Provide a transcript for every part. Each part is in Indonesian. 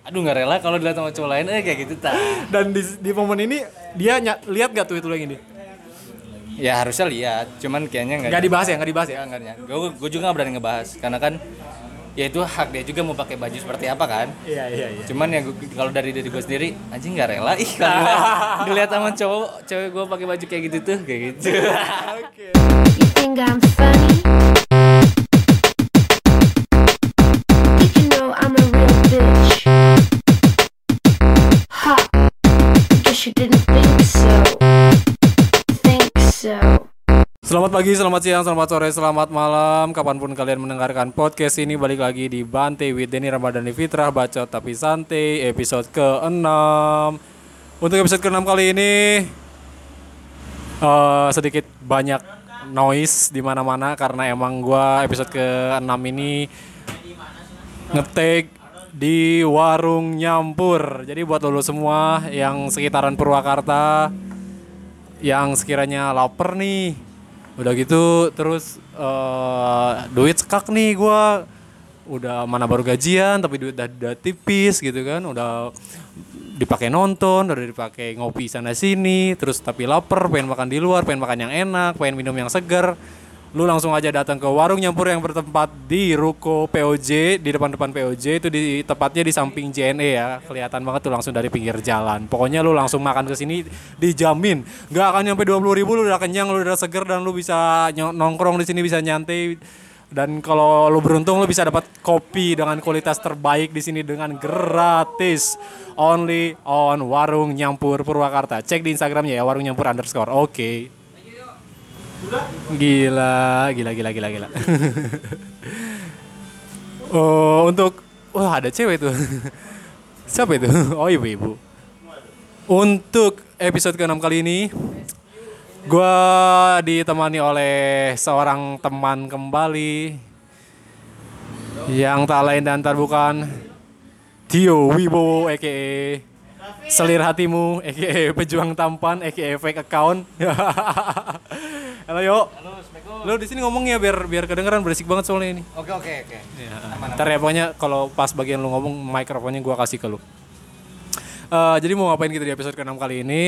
aduh nggak rela kalau dilihat sama cowok lain kayak gitu ta. Dan di momen ini dia lihat nggak tweet lu yang ini? Ya harusnya lihat, cuman kayaknya nggak dibahas ya, nggak dibahas ya anggarnya. Gue juga nggak berani ngebahas karena kan ya itu hak dia juga mau pakai baju seperti apa kan. Iya. Cuman ya kalau dari diri gue sendiri anjing nggak rela kalau ngelihat sama cewek gue pakai baju kayak gitu tuh kayak gitu. Okay. You think I'm funny? Did you know I'm a real bitch? Ha, guess you didn't think so. Think so. Selamat pagi, selamat siang, selamat sore, selamat malam. Kapanpun kalian mendengarkan podcast ini, balik lagi di Bante with Denny Ramadhani Fitrah Bacot Tapi Santai, episode ke-6. Untuk episode ke-6 kali ini sedikit banyak noise di mana-mana karena emang gua episode ke-6 ini nge-take di warung nyampur. Jadi buat lo semua yang sekitaran Purwakarta yang sekiranya lapar nih, udah gitu terus duit sekak nih gue, udah mana baru gajian tapi duit udah tipis gitu kan, udah dipakai nonton, udah dipakai ngopi sana sini, terus tapi lapar, pengen makan di luar, pengen makan yang enak, pengen minum yang segar, lu langsung aja datang ke warung nyampur yang bertempat di Ruko POJ, di depan POJ itu, di tepatnya di samping JNE ya, kelihatan banget tuh langsung dari pinggir jalan. Pokoknya lu langsung makan ke sini dijamin nggak akan nyampe 20.000, lu udah kenyang, lu udah seger, dan lu bisa nongkrong di sini, bisa nyantai, dan kalau lu beruntung lu bisa dapat kopi dengan kualitas terbaik di sini dengan gratis, only on warung nyampur Purwakarta. Cek di Instagramnya ya, warung nyampur _ okay. Gila. Oh, ada cewek tuh. Siapa itu? Oh, ibu-ibu. Untuk episode ke-6 kali ini gue ditemani oleh seorang teman kembali yang tak lain dan tak bukan Tio Wibowo a.k.a. Selir Hatimu, a.k.a. Pejuang Tampan, a.k.a. Fake Account. Halo yo. Halo, Assalamualaikum. Lo di sini ngomongnya biar kedengeran, berisik banget soalnya ini. Oke. Ya. Ntar ya pokoknya kalau pas bagian lo ngomong mikrofonnya gue kasih ke lo. Jadi mau ngapain kita di episode ke-6 kali ini?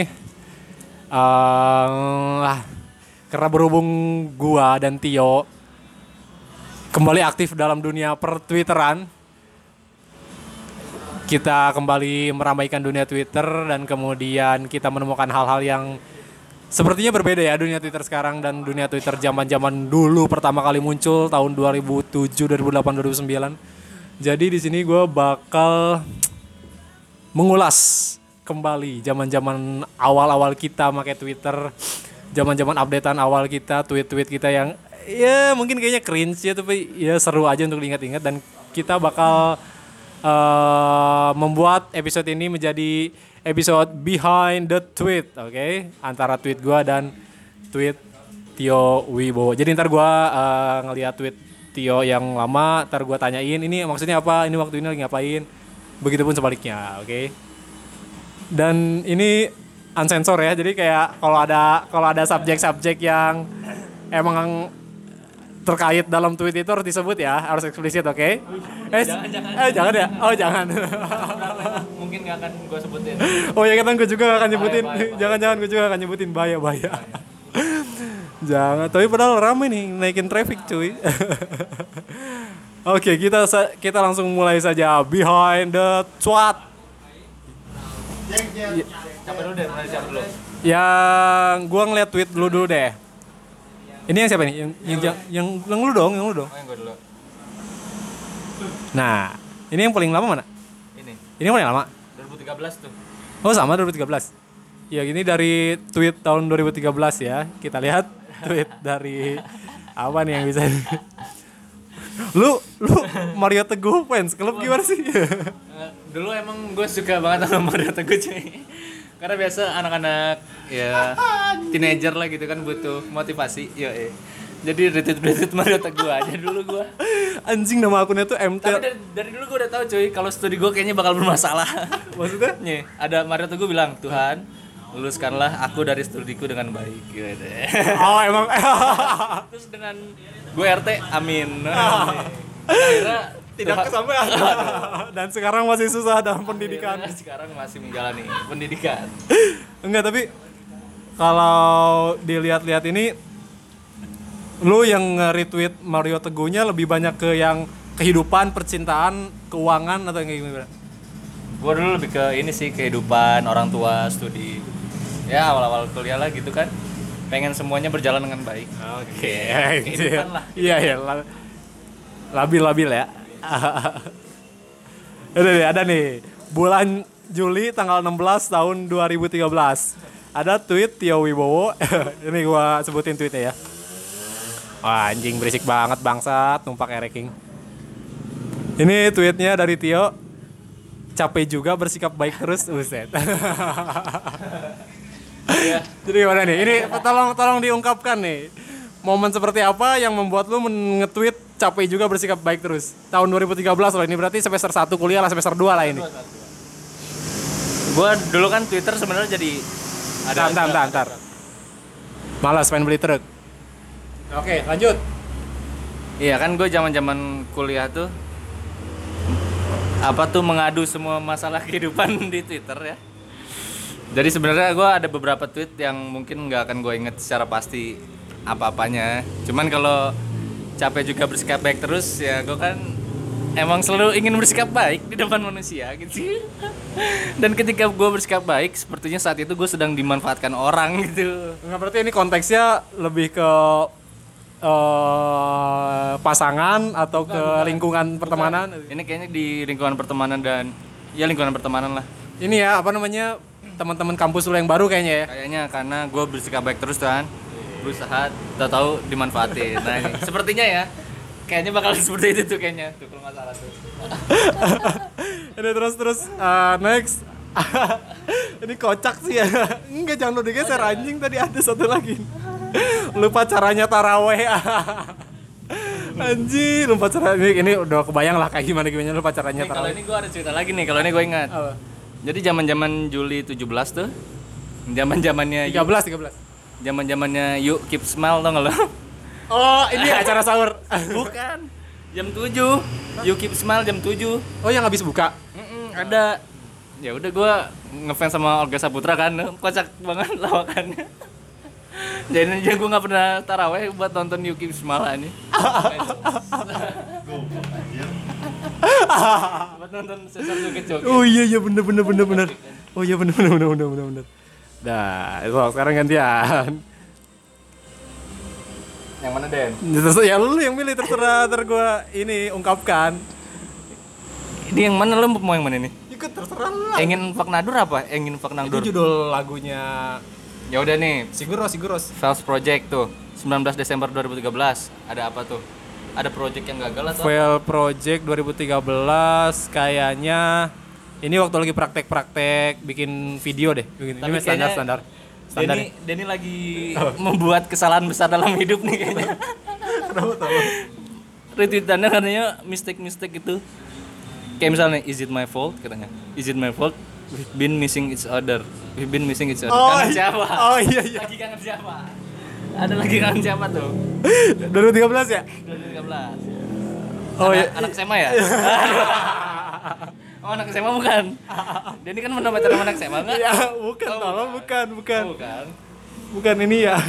Karena berhubung gue dan Tio kembali aktif dalam dunia pertwitteran, kita kembali meramaikan dunia Twitter dan kemudian kita menemukan hal-hal yang sepertinya berbeda ya dunia Twitter sekarang dan dunia Twitter zaman-zaman dulu pertama kali muncul tahun 2007, 2008, 2009. Jadi di sini gue bakal mengulas kembali zaman-zaman awal-awal kita pakai Twitter, zaman-zaman updatean awal kita, tweet-tweet kita yang ya mungkin kayaknya cringe ya, tapi ya seru aja untuk diingat-ingat. Dan kita bakal membuat episode ini menjadi episode Behind the tweet, okay? Antara tweet gue dan tweet Tio Wibowo. Jadi ntar gue ngelihat tweet Tio yang lama, ntar gue tanyain ini maksudnya apa, ini waktu ini lagi ngapain, begitupun sebaliknya, okay? Dan ini unsensor ya, jadi kayak kalau ada subjek-subjek yang emang terkait dalam tweet itu harus disebut ya, harus eksplisit, oke? Okay? Jangan ya? Oh jangan. Mungkin gak akan gue sebutin. Oh ya kan, gue juga gak akan nyebutin. Jangan-jangan gue juga akan nyebutin, bahaya. Jangan, tapi padahal ramai nih, naikin traffic cuy. Oke, kita langsung mulai saja. Behind the tweet. Siapa dulu deh? Yang gue ngeliat tweet lu dulu deh. Ini yang siapa nih? Yang lu dong. Oh, yang gua dulu. Nah, ini yang paling lama mana? Ini yang paling lama? 2013 tuh. Oh, sama 2013. Ya, ini dari tweet tahun 2013 ya. Kita lihat tweet dari apa nih yang bisa. Lu Mario Teguh fans klub gimana sih? Dulu emang gue suka banget sama Mario Teguh, cuy. Karena biasa anak-anak ya teenager lah gitu kan butuh motivasi. Yo. Jadi retweet Mario Teguh aja dulu gua. Anjing, nama akunnya tuh MT. Tapi dari dulu gua udah tahu cuy kalau studi gua kayaknya bakal bermasalah. Maksudnya? Nih, ada Mario Teguh bilang, "Tuhan, luluskanlah aku dari studiku dengan baik." Gitu. Oh, emang. Terus dengan gua RT, amin. Akhirnya tidak kesampaian dan sekarang masih susah dalam pendidikan. Sekarang masih menjalani pendidikan. Enggak, tapi kalau dilihat-lihat ini lu yang retweet Mario Teguhnya lebih banyak ke yang kehidupan, percintaan, keuangan atau yang kayak gimana? Gua dulu lebih ke ini sih, kehidupan, orang tua, studi. Ya awal-awal kuliah lah gitu kan. Pengen semuanya berjalan dengan baik. Oke. Kehidupan lah. Iya ya. Labil-labil ya. Ada nih. Bulan Juli tanggal 16 tahun 2013. Ada tweet Tio Wibowo. Ini gua sebutin tweetnya ya. Wah, anjing berisik banget bangsat, numpak ereking. Ini tweetnya dari Tio. Capek juga bersikap baik terus, buset. Jadi gimana nih? Ini tolong diungkapkan nih. Momen seperti apa yang membuat lu nge-tweet capek juga bersikap baik terus? Tahun 2013 loh, ini berarti semester 1 kuliah lah, semester 2 lah ini. Gua dulu kan Twitter sebenarnya jadi ada antar. Malas main beli truk. Oke, lanjut. Iya kan gue zaman-zaman kuliah tuh mengadu semua masalah kehidupan di Twitter ya. Jadi sebenarnya gue ada beberapa tweet yang mungkin nggak akan gue inget secara pasti apa-apanya. Cuman kalau capek juga bersikap baik terus ya, gue kan emang selalu ingin bersikap baik di depan manusia gitu. Dan ketika gue bersikap baik, sepertinya saat itu gue sedang dimanfaatkan orang gitu. Nggak, berarti ini konteksnya lebih ke pasangan atau bukan. Lingkungan pertemanan? Bukan. Ini kayaknya di lingkungan pertemanan dan ya lingkungan pertemanan lah. Ini ya teman-teman kampus lu yang baru kayaknya ya? Kayaknya karena gue bersikap baik terus kan, berusaha, tahu dimanfaatin. Nah ini sepertinya ya, kayaknya bakal seperti itu tuh kayaknya. Tuh kalau masalah tuh. Ini terus next. Ini kocak sih ya. Enggak, jangan lu digeser anjing, tadi ada satu lagi. Lupa caranya taraweh. Anjir, lupa caranya. Ini udah kebayang lah kayak gimana lupa caranya taraweh. Kalau ini gue ada cerita lagi nih, kalau ini gue ingat. Apa? Jadi zaman-zaman Juli 17 tuh. Zaman-zamannya 13. Zaman-zamannya You Keep Smile, tau gak lo? Oh, ini acara sahur. Bukan. Jam 7. You Keep Smile jam 7. Oh, yang habis buka. Ada. Ya udah, gue ngefans sama Olga Saputra kan. Kocak banget lawakannya. Jadi gue nggak pernah taraweh buat nonton You Keep Smile nih. Buat nonton sesar joget-joget. Oh iya bener. Oh iya bener. Dah, sekarang gantian. Yang mana Den? Ya lu yang pilih, terserah gue ini ungkapkan. Ini yang mana, lu mau yang mana nih? Ikut terserah lah. Engin Faknadur apa? Engin Faknadur. Itu judul lagunya. Ya udah nih, Siguros. Fails Project tuh, 19 Desember 2013. Ada apa tuh? Ada project yang gagal atau? Fail Project 2013 kayaknya ini waktu lagi praktek-praktek bikin video deh. Ini standar. Denny lagi membuat kesalahan besar dalam hidup nih kayaknya. Kenapa tahu? Retweetannya katanya mistake itu. Kayak misalnya is it my fault katanya. Is it my fault? We've been missing each other. Kangen siapa? Oh iya. Lagi kangen siapa? Ada lagi kangen siapa tuh? 2013 ya? 2013. Oh iya. Anak SMA ya? Oh anak SMA bukan. Dia ini kan pernah pacaran sama anak SMA enggak? Ya, bukan. Tolong bukan. Bukan ini ya.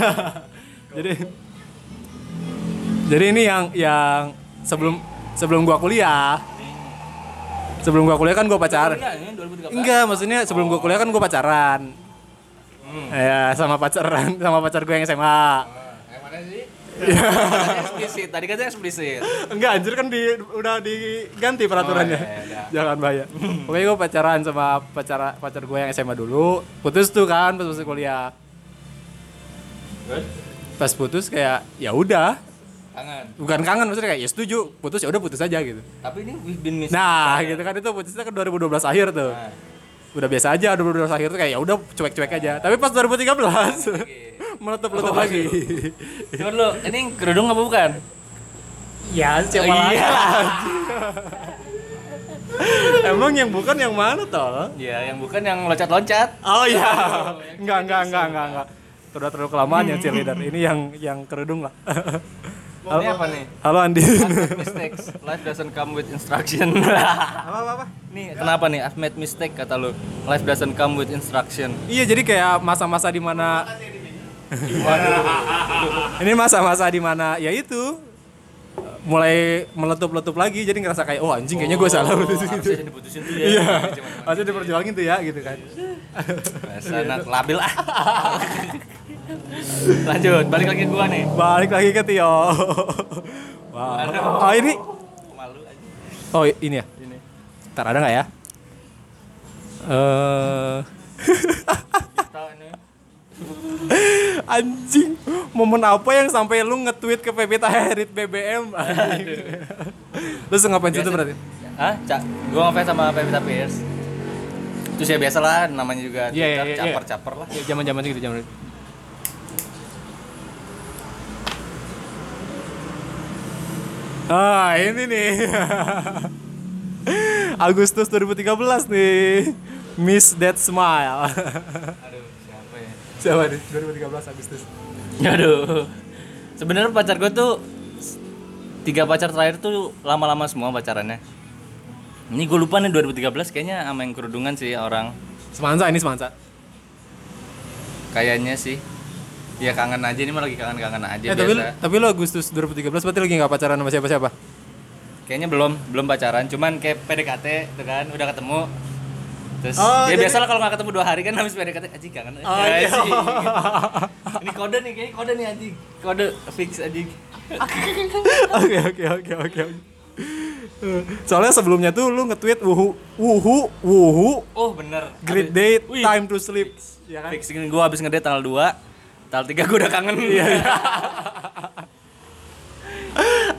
Jadi ini yang sebelum gua kuliah. Sebelum gua kuliah kan gua pacaran. Enggak, maksudnya sebelum gua kuliah kan gua pacaran. Ya, sama pacar gua yang SMA. Yang mana sih? Ya. Eksplisit. Tadi katanya eksplisit. Enggak, anjir kan udah diganti peraturannya. Ya. Jangan bahaya. Pokoknya gua pacaran sama pacar gua yang SMA dulu. Putus tuh kan pas masuk kuliah. Terus? Pas putus kayak ya udah. Kangen. Bukan kangen, maksudnya kayak ya setuju, putus ya udah putus aja gitu. Tapi ini we've been missing. Nah, gitu kan itu putusnya kan 2012 akhir tuh. Nah. Udah biasa aja 2012 akhir tuh kayak ya udah cuek-cuek aja. Tapi pas 2013 meletup-letup lagi. Coba lu, ini kerudung apa bukan? Ya, siapa lagi? Emang yang bukan yang mana tol? Ya, yang bukan yang loncat-loncat. Oh iya. Enggak. Udah terlalu kelamaan ya cheerleader. Ini yang kerudung lah. Ini apa nih? Halo Andi. I've made mistakes. Life doesn't come with instruction. Apa? Nih, kenapa nih? I've made mistake kata lu. Life doesn't come with instruction. Iya, jadi kayak masa-masa di mana waduh. Ini masa-masa di mana ya itu mulai meletup-letup lagi, jadi ngerasa kayak oh anjing kayaknya gue salah gitu. Harusnya diputusin tuh ya. Iya. Harusnya diperjuangin tuh ya gitu kan. Rasanya labil ah. Lanjut, balik lagi ke gua nih. Balik lagi ke Tio. Wow. Oh ini. Malu aja. Oh ini ya. Ini. Ntar ada nggak ya? Kita ini. Anjing, momen apa yang sampai lu nge-tweet ke Pevita Herit BBM? Lu ngapain situ berarti? Hah? Gua ngefans sama Pevita Pearce. Terus ya biasalah namanya juga caper-caper lah. Ya zaman-zaman gitu zaman. Ah, ini nih. Agustus 2013 nih. Miss That Smile. Aduh, siapa ya? Siapa nih? 2013 Agustus. Aduh. Sebenarnya pacar gue tuh 3 pacar terakhir tuh lama-lama semua pacarannya. Ini gue lupa nih 2013 kayaknya sama yang kerudungan sih orang. Semansa. Kayaknya sih. Ya kangen aja, ini mah lagi kangen-kangen aja ya, biasa. Tapi lo Agustus 2013 berarti lagi gak pacaran sama siapa-siapa? Kayaknya belum pacaran, cuman kayak PDKT gitu kan, udah ketemu. Terus oh, ya jadi biasalah kalau gak ketemu 2 hari kan habis PDKT, anjing kangen aja. Oh, iya. Ini kode nih, kayaknya kode nih anjing. Kode fix anjing. Oke. Soalnya sebelumnya tuh lu nge-tweet wuhu. Oh bener. Great date, time to sleep. Ya kan? Fixing gua habis ngedate tanggal 2. Tanggal 3 gue udah kangen.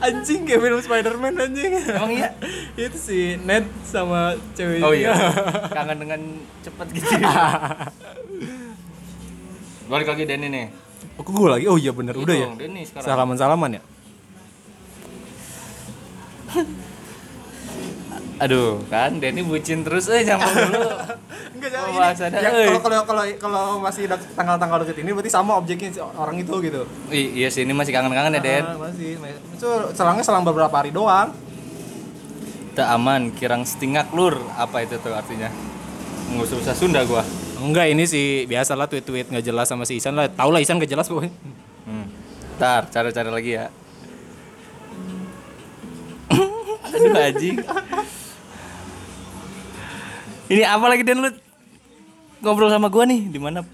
Anjing kayak film Spider-Man anjing. Emang iya? Itu si Ned sama ceweknya. Oh iya. Kangen dengan cepat gitu. Balik lagi Denny nih. Oh gue lagi? Oh iya bener, udah ya? Denny sekarang. Salaman-salaman ya? Aduh kan Denny bucin terus jangan dulu. Ya, kalau masih tanggal-tanggal deket ini berarti sama objeknya orang itu gitu. Iya sih, ini masih kangen-kangen ya, Den. Masih. Itu selangnya selang beberapa hari doang. Kita aman, kirang setingak lur. Apa itu tuh artinya? Enggak usah susah Sunda gua. Enggak, ini sih biasalah tweet-tweet enggak jelas sama si Isan lah. Tahu lah Isan enggak jelas pokoknya. Ntar cari-cari lagi ya. Aduh anjing. Ini apa lagi Den lu? Ngobrol sama gue nih di mana?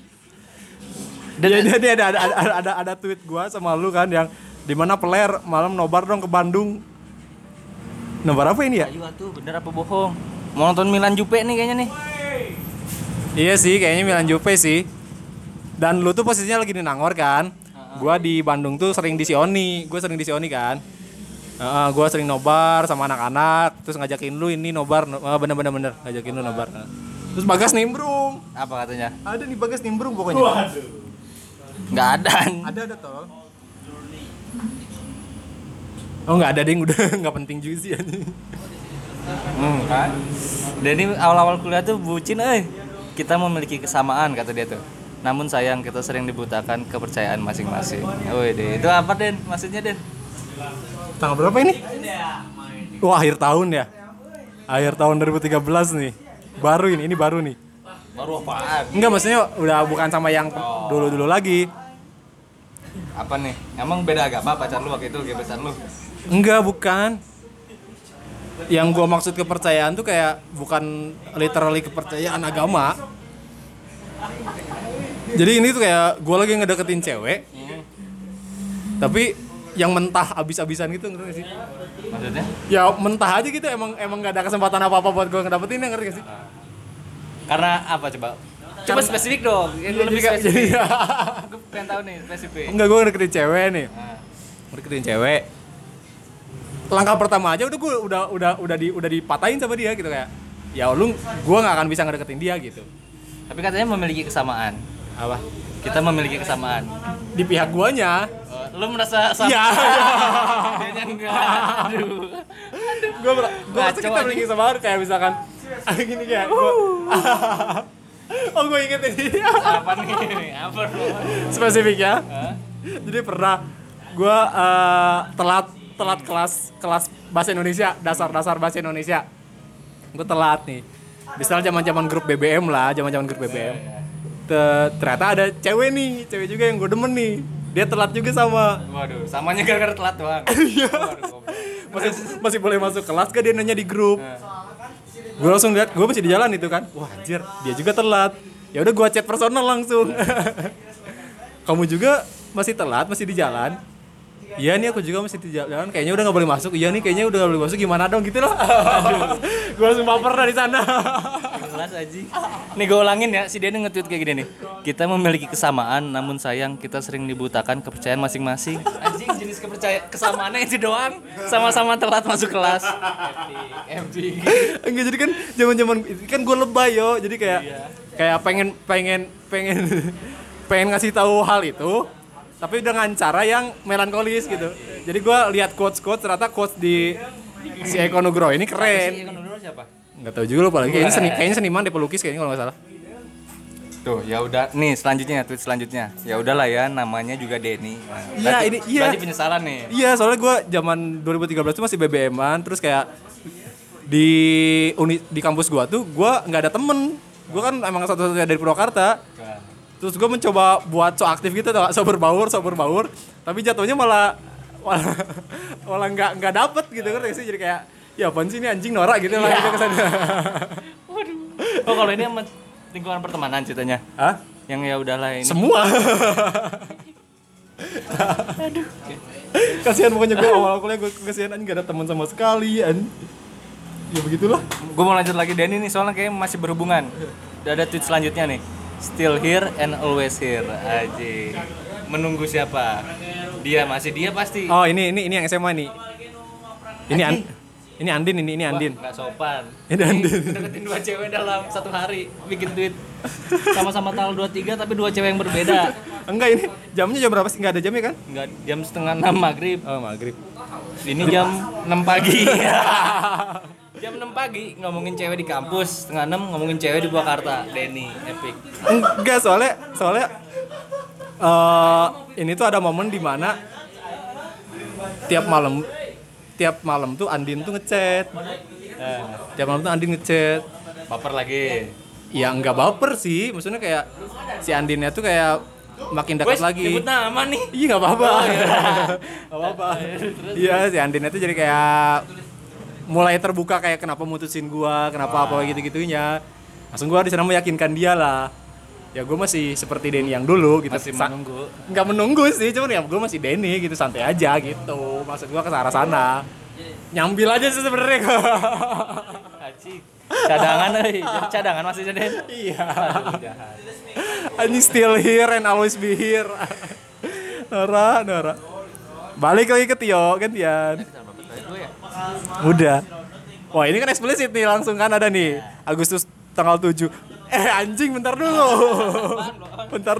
Jadi ada tweet gue sama lu kan yang di mana peler malam nobar dong ke Bandung. Nobar apa ini ya? Ayo atuh, bener apa bohong? Mau nonton Milan Juve nih kayaknya nih. Iya sih, kayaknya Milan Juve sih. Dan lu tuh posisinya lagi di Nangor kan? Gue di Bandung tuh sering disioni kan. Gue sering nobar sama anak-anak, terus ngajakin lu ini nobar, bener-bener ngajakin lu nobar. Terus Bagas nimbrung. Apa katanya? Ada nih Bagas nimbrung pokoknya. Waduh. Enggak ada. Ada tol. Oh, enggak ada ding, udah enggak penting juga sih anjing. Kan. Denny awal-awal kuliah tuh bucin euy. Kita memiliki kesamaan kata dia tuh. Namun sayang kita sering dibutakan kepercayaan masing-masing. Woi, itu apa Den? Maksudnya Den? Tanggal berapa ini? Wah, akhir tahun ya. Akhir tahun 2013 nih. Baru ini. Baru apaan? Enggak, maksudnya udah bukan sama yang dulu-dulu lagi. Apa nih? Emang beda agama pacar lu waktu itu gebetan lu? Enggak, bukan. Yang gua maksud kepercayaan tuh kayak bukan literally kepercayaan agama. Jadi ini tuh kayak gua lagi ngedeketin cewek. Tapi yang mentah abis-abisan gitu, ngerti gak sih? Maksudnya? Ya mentah aja gitu, emang gak ada kesempatan apa-apa buat gue ngedapetin, ngerti gak sih? Karena apa coba? Coba spesifik dong, yang gue lebih spesifik. Gue pengen tahu nih spesifik. Enggak, gue ngedeketin cewek nih. Langkah pertama aja udah gue udah dipatahin sama dia gitu kayak. Ya lu, gue gak akan bisa ngedeketin dia gitu. Tapi katanya memiliki kesamaan. Apa? Kita memiliki kesamaan. Di pihak guanya. Lu merasa sama? Iya. Dia enggak. Aduh. Gua merasa kita memiliki kesamaan kayak misalkan gini kayak gua. Oh, gua inget ini. Apa nih? Apa? Spesifik ya. Jadi pernah gue telat kelas bahasa Indonesia, dasar-dasar bahasa Indonesia. Gue telat nih. Misalnya zaman-zaman grup BBM lah, ternyata ada cewek nih, cewek juga yang gue demen nih. Dia telat juga sama. Waduh, samanya gara-gara telat doang. Iya. masih boleh masuk kelas kan, dia nanya di grup. Gue langsung lihat, gue masih di jalan itu kan. Wah, anjir, dia juga telat. Ya udah gue chat personal langsung. Kamu juga masih telat, masih di jalan. Iya nih, aku juga masih di jalan. Kayaknya udah enggak boleh masuk. Iya nih, kayaknya udah enggak boleh masuk. Gimana dong gitu loh. Gue langsung baper dari sana. Jelas aja. Nih gue ulangin ya, si Denny nge-tweet kayak gini nih. Kita memiliki kesamaan, namun sayang kita sering dibutakan kepercayaan masing-masing. Anjing, jenis kepercayaan kesamaannya itu doang. Sama-sama telat masuk kelas. Empty. Enggak, jadi kan zaman-zaman kan gue lebay yo. Jadi kayak pengen ngasih tahu hal itu, tapi dengan cara yang melankolis gitu. Jadi gue lihat quotes ternyata quotes di si Eko Nugroho ini keren. Si Eko Nugroho siapa? Nggak tahu juga lupa lagi. Kayaknya seniman deh, pelukis kayaknya kalau nggak salah. Tuh, ya udah. Nih tweet selanjutnya. Ya udahlah ya, namanya juga Denny. Nah, ya, ini penyesalan nih. Iya, soalnya gue zaman 2013 tuh masih BBM-an, terus kayak di kampus gue tuh gue nggak ada temen. Gue kan emang satu-satunya dari Purwakarta. Terus gue mencoba buat so aktif gitu, so berbaur, tapi jatuhnya malah nggak dapet gitu kan sih. Jadi kayak, ya apaan sih ini anjing norak gitu lah kita kesana. Waduh. Oh kalau ini sama lingkungan pertemanan ceritanya? Hah? Yang ya udahlah ini. Semua. Aduh. Kasihan pokoknya gue awal kuliah gue kasihan anjing nggak ada teman sama sekali an. Ya begitulah. Gue mau lanjut lagi Denny nih soalnya kayak masih berhubungan. Udah ada tweet selanjutnya nih. Still here and always here. Aji. Menunggu siapa? Dia masih dia pasti. Oh, ini yang SMA nih. Ini Andin. Wah, gak sopan. Ini Andin. Deketin dua cewek dalam satu hari, bikin tweet. Sama-sama tanggal 23 tapi dua cewek yang berbeda. Enggak, ini jamnya jam berapa sih? Enggak ada jamnya kan? Enggak, jam 5:30 maghrib. Oh, maghrib. Ini jam 6 pagi. Jam 6 pagi ngomongin cewek di kampus, setengah 6 ngomongin cewek di Purwakarta. Denny, epic. Enggak, soalnya ini tuh ada momen di mana tiap malam tuh Andin tuh ngechat. Baper lagi. Ya enggak baper sih, maksudnya kayak si Andinnya tuh kayak makin dekat lagi. Nyebut nama nih. Iya enggak apa-apa. Enggak apa-apa. Iya, si Andinnya tuh jadi kayak mulai terbuka kayak kenapa mutusin gua, kenapa apa gitu-gitunya. Langsung gua di sana meyakinkan dia lah. Ya gua masih seperti Denny yang dulu gitu. Masih menunggu. Enggak menunggu sih, cuman ya gua masih Denny gitu, santai aja gitu. Maksud gua ke arah sana. Nyambil aja sih sebenarnya. Acik. Cadangan masih Denny. Iya. I'm still here and always be here. Nora. Balik lagi ke Tio, gantian. Udah. Wah, ini kan eksplisit nih, langsung kan ada nih. Agustus tanggal 7. Anjing, bentar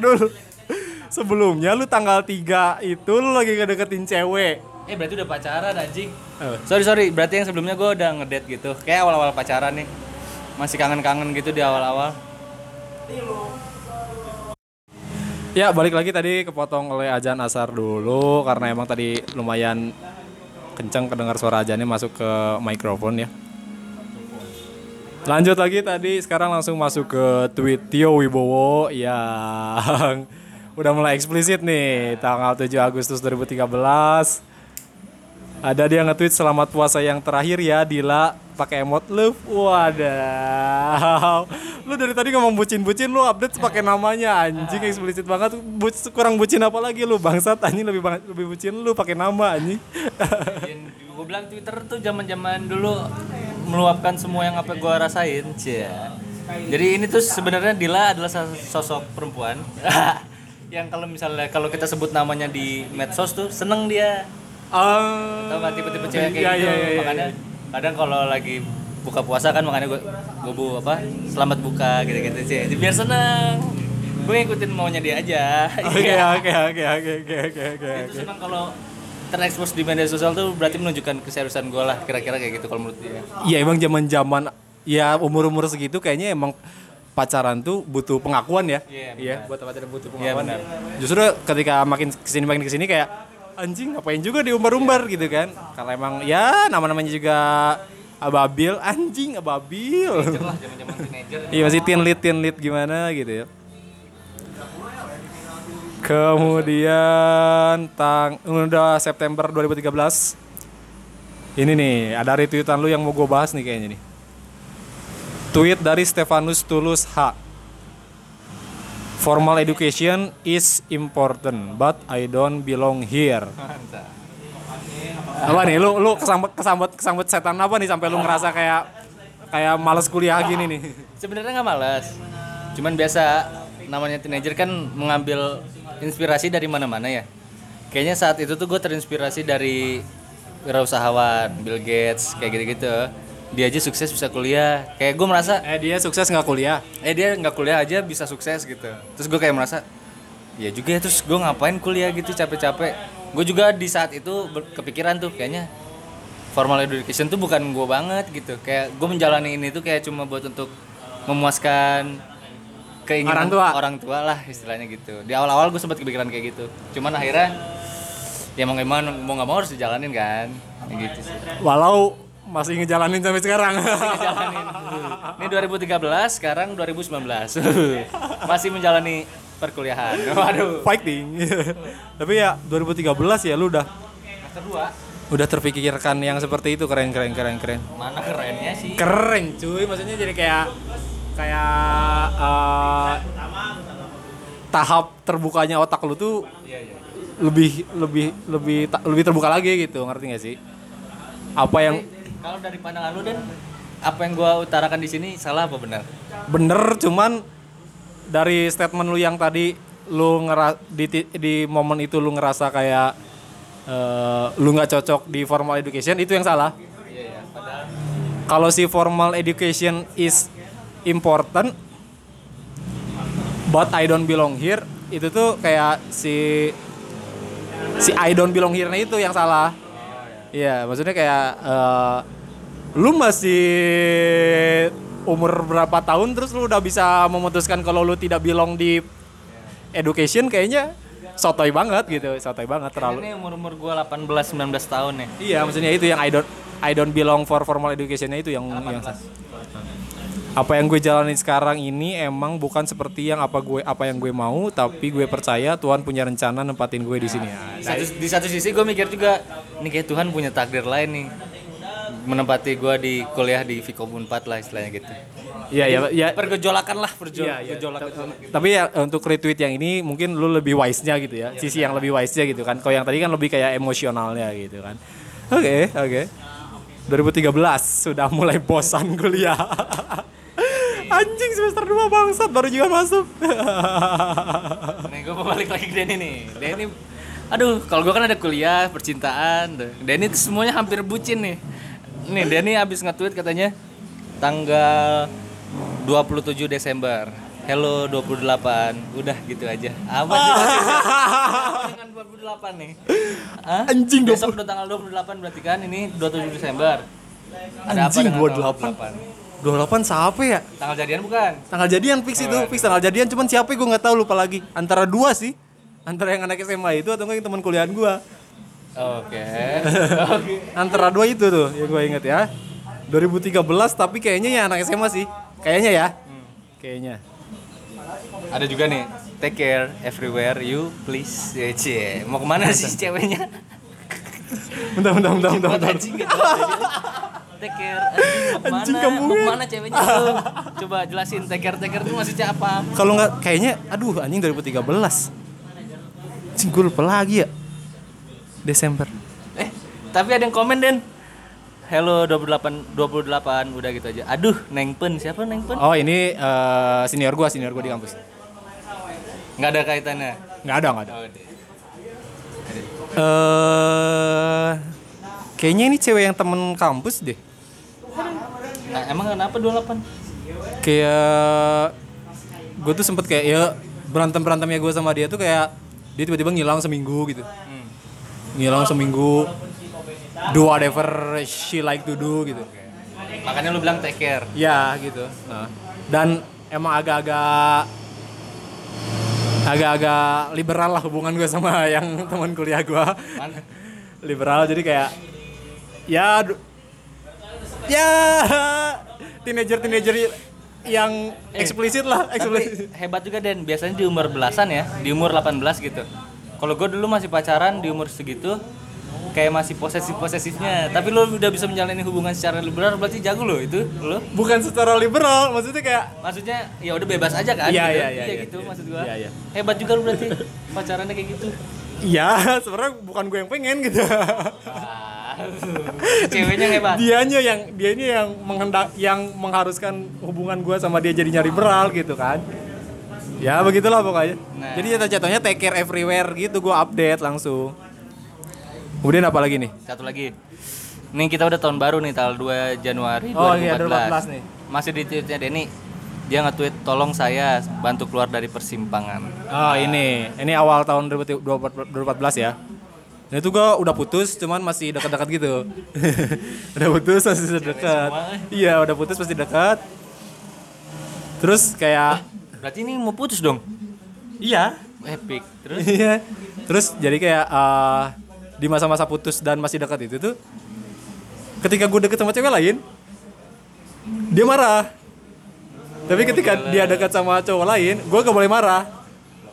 dulu. Sebelumnya lu tanggal 3 itu lu lagi ngedeketin cewek. Berarti udah pacaran anjing. Sorry, berarti yang sebelumnya gue udah ngedate gitu. Kayak awal-awal pacaran nih. Masih kangen-kangen gitu di awal-awal. Ya, balik lagi tadi kepotong oleh azan asar dulu karena emang tadi lumayan kencang kedengar suara ajannya masuk ke mikrofon ya. Lanjut lagi tadi, sekarang langsung masuk ke tweet Tio Wibowo yang udah mulai eksplisit nih. Tanggal 7 Agustus 2013 ada dia nge-tweet selamat puasa yang terakhir ya Dila, pakai emot love. Wadah. Lu dari tadi ngomong bucin-bucin, lu update pakai namanya anjing, eksplisit banget. Kurang bucin apa lagi lu bangsat anjing, lebih bucin lu pakai nama anjing. Gue bilang Twitter tuh zaman-zaman dulu meluapkan semua yang apa gue rasain, cia. Jadi ini tuh sebenarnya Dila adalah sosok perempuan yang kalau kita sebut namanya di medsos tuh seneng dia. Tau gak tipe-tipe cewek kayak gitu. Iya. Makanya kadang kalau lagi buka puasa kan makanya gue selamat buka gitu-gitu sih. Biar senang. Gue ngikutin maunya dia aja. Oke. Itu senang kalau terekspos di media sosial tuh berarti menunjukkan keseriusan gue lah, kira-kira kayak gitu kalau menurut dia. Iya, emang zaman-zaman ya umur-umur segitu kayaknya emang pacaran tuh butuh pengakuan ya. Iya, buat pacaran butuh pengakuan. Justru ketika makin kesini kayak anjing ngapain juga diumbar-umbar gitu kan. Karena emang ya nama-namanya juga ababil, anjing ababil. Lah, jaman-jaman teenager. Iya masih teen lead gimana gitu ya. Kemudian udah September 2013. Ini nih ada retweetan lu yang mau gue bahas nih kayaknya nih. Tweet dari Stefanus Tulus H. Formal education is important, but I don't belong here. Apa nih, lu kesambet setan apa nih sampai lu ngerasa kayak malas kuliah gini nih? Sebenarnya nggak malas, cuman biasa namanya teenager kan mengambil inspirasi dari mana-mana ya. Kayaknya saat itu tuh gue terinspirasi dari wirausahawan, Bill Gates, kayak gitu-gitu. Dia aja sukses bisa kuliah, kayak gue merasa dia sukses nggak kuliah, dia nggak kuliah aja bisa sukses gitu. Terus gue kayak merasa ya juga ya, terus gue ngapain kuliah gitu capek-capek. Gue juga di saat itu kepikiran tuh kayaknya formal education tuh bukan gue banget gitu, kayak gue menjalani ini tuh kayak cuma buat untuk memuaskan keinginan orang tua lah istilahnya gitu. Di awal-awal gue sempat kepikiran kayak gitu, cuman akhirnya ya mau gimana, mau nggak mau harus dijalanin kan gitu sih. Walau masih ngejalanin sampai sekarang. Ini 2013, sekarang 2019. Masih menjalani perkuliahan. Waduh. Fighting. Tapi ya 2013 ya lu udah master 2. Udah terpikirkan yang seperti itu. Keren. Mana kerennya sih? Keren cuy, maksudnya jadi kayak tahap terbukanya otak lu tuh lebih terbuka lagi gitu, ngerti enggak sih? Apa yang kalau dari pandangan lu, Dan, apa yang gua utarakan di sini salah apa benar? Bener, cuman dari statement lu yang tadi lu di momen itu lu ngerasa kayak lu nggak cocok di formal education, itu yang salah. Iya. Padahal kalau si formal education is important, but I don't belong here, itu tuh kayak si I don't belong here-nya itu yang salah. Iya, maksudnya kayak lu masih umur berapa tahun terus lu udah bisa memutuskan kalau lu tidak belong di education, kayaknya sotoy banget terlalu. Ini umur-umur gua 18 19 tahun ya. Iya, maksudnya itu yang I don't belong for formal education-nya itu yang apa yang gue jalanin sekarang ini emang bukan seperti yang apa yang gue mau, tapi gue percaya Tuhan punya rencana nempatin gue di sini. Ya. Di satu sisi gue mikir juga nih kayak Tuhan punya takdir lain nih menempati gue di kuliah di Fikom Unpad lah istilahnya gitu. Iya. Pergejolakan. Tapi ya untuk retweet yang ini mungkin lu lebih wise-nya gitu ya. Sisi yang lebih wise-nya gitu kan. Kalau yang tadi kan lebih kayak emosionalnya gitu kan. Oke. 2013 sudah mulai bosan kuliah. Anjing semester 2 bangsat baru juga masuk. Nih gue balik lagi ke Denny nih. Denny, aduh kalau gue kan ada kuliah, percintaan. Denny tuh semuanya hampir bucin nih. Nih Denny abis nge-tweet katanya tanggal 27 Desember. Hello 28. Udah gitu aja. Apa sih dengan 28 nih? Hah? Anjing besok udah tanggal 28 berarti kan ini 27 Desember. Ada anjing, apa dengan 28? 28 siapa ya? Tanggal jadian bukan? Tanggal jadian fix tanggal jadian, cuman siapa gue gak tahu, lupa lagi. Antara dua sih, antara yang anak SMA itu atau yang teman kuliahan gue. Oke. Antara dua itu tuh yang gue inget ya. 2013 tapi kayaknya ya anak SMA sih. Kayaknya ya. Kayaknya. Ada juga nih. Take care everywhere you please. Cie. Mau kemana sih ceweknya? Bentar. Take care, mana ceweknya tuh? Coba jelasin, take care tuh masih apa? Kalau nggak kayaknya, aduh anjing 2013. Anjing gue lupa lagi ya. Desember. Tapi ada yang komen Den. Hello 28 udah gitu aja. Aduh, siapa Neng Pen? Oh ini senior gue di kampus. Nggak ada kaitannya? Nggak ada. Kayaknya ini cewek yang temen kampus deh. Nah, emang kenapa 28? Kayak gue tuh sempet kayak ya berantem-berantemnya gue sama dia tuh kayak dia tiba-tiba ngilang seminggu gitu. Do whatever she like to do gitu. Makanya lu bilang take care. Ya gitu. Nah. Dan emang agak-agak agak-agak liberal lah hubungan gue sama yang teman kuliah gue. Liberal, jadi kayak ya teenager yang eksplisit lah, eksplisit. Tapi hebat juga, Dan, biasanya di umur belasan ya, di umur 18 gitu. Kalau gue dulu masih pacaran di umur segitu, kayak masih posesif-posesifnya. Tapi lo udah bisa menjalani hubungan secara liberal, berarti jago lo itu, lo. Bukan secara liberal, maksudnya kayak, maksudnya ya udah bebas aja kan? Iya, gitu. Iya, gitu, maksud gue. Iya. Hebat juga lo berarti pacarannya kayak gitu. Iya, sebenarnya bukan gue yang pengen gitu. Ceweknya hebat. Dianya yang menghendak, yang mengharuskan hubungan gue sama dia jadinya liberal gitu kan. Ya begitulah pokoknya. Nah. Jadi jatuh-jatuhnya take care everywhere gitu, gue update langsung. Kemudian apa lagi nih? Satu lagi. Nih kita udah tahun baru nih, tanggal 2 Januari 2014. Oh iya, 2014 nih. Masih di tweetnya Denny. Dia nge-tweet, tolong saya bantu keluar dari persimpangan. Oh ini awal tahun 2014 ya. Nah itu gue udah putus, cuman masih dekat-dekat gitu. Udah putus masih dekat. Iya, udah putus masih dekat. Terus kayak, berarti ini mau putus dong? Iya. Epic. Terus? Iya. Terus jadi kayak di masa-masa putus dan masih dekat itu tuh, ketika gue deket sama cewek lain, dia marah. Tapi ketika dia dekat sama cowok lain, gue gak boleh marah.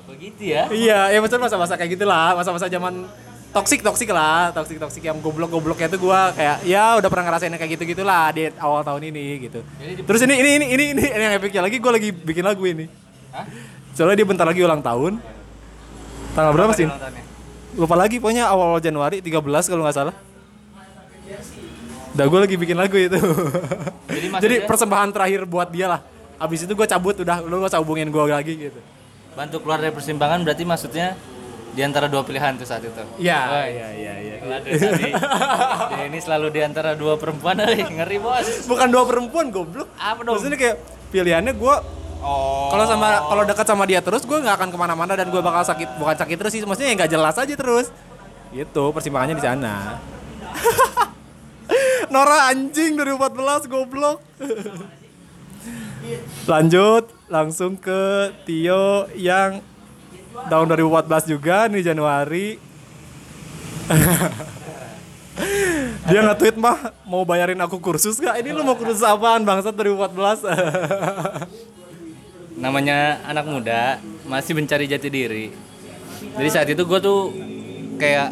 Begitu ya? Iya, ya maksudnya masa-masa kayak gitulah, masa-masa zaman toksik lah, toksik yang goblok-gobloknya tuh gue kayak ya udah pernah ngerasain kayak gitu-gitulah di awal tahun ini gitu. Terus ini yang epicnya lagi, gue lagi bikin lagu ini. Hah? Soalnya dia bentar lagi ulang tahun. Tanggal berapa sih? Lupa lagi, pokoknya awal Januari 13 kalau nggak salah. Udah, gue lagi bikin lagu itu. Jadi persembahan terakhir buat dia lah. Abis itu gue cabut, udah lu nggak usah hubungin gue lagi gitu. Bantu keluar dari persimpangan berarti maksudnya di antara dua pilihan tuh saat itu. Iya. Dia ini selalu di antara dua perempuan, ngeri bos. Bukan dua perempuan, goblok. Apa dong? Maksudnya kayak pilihannya gue. Oh. Kalau dekat sama dia terus, gue nggak akan kemana-mana dan gue bakal sakit, bukan sakit terus sih, maksudnya nggak jelas aja terus. Gitu persimpangannya di sana. Nora anjing 2014 goblok. Lanjut langsung ke Tio yang tahun 2014 juga nih, Januari. Dia nge-tweet, "Mah, mau bayarin aku kursus gak?" Ini lu mau kursus apaan bangsat 2014? Namanya anak muda, masih mencari jati diri. Jadi saat itu gue tuh kayak,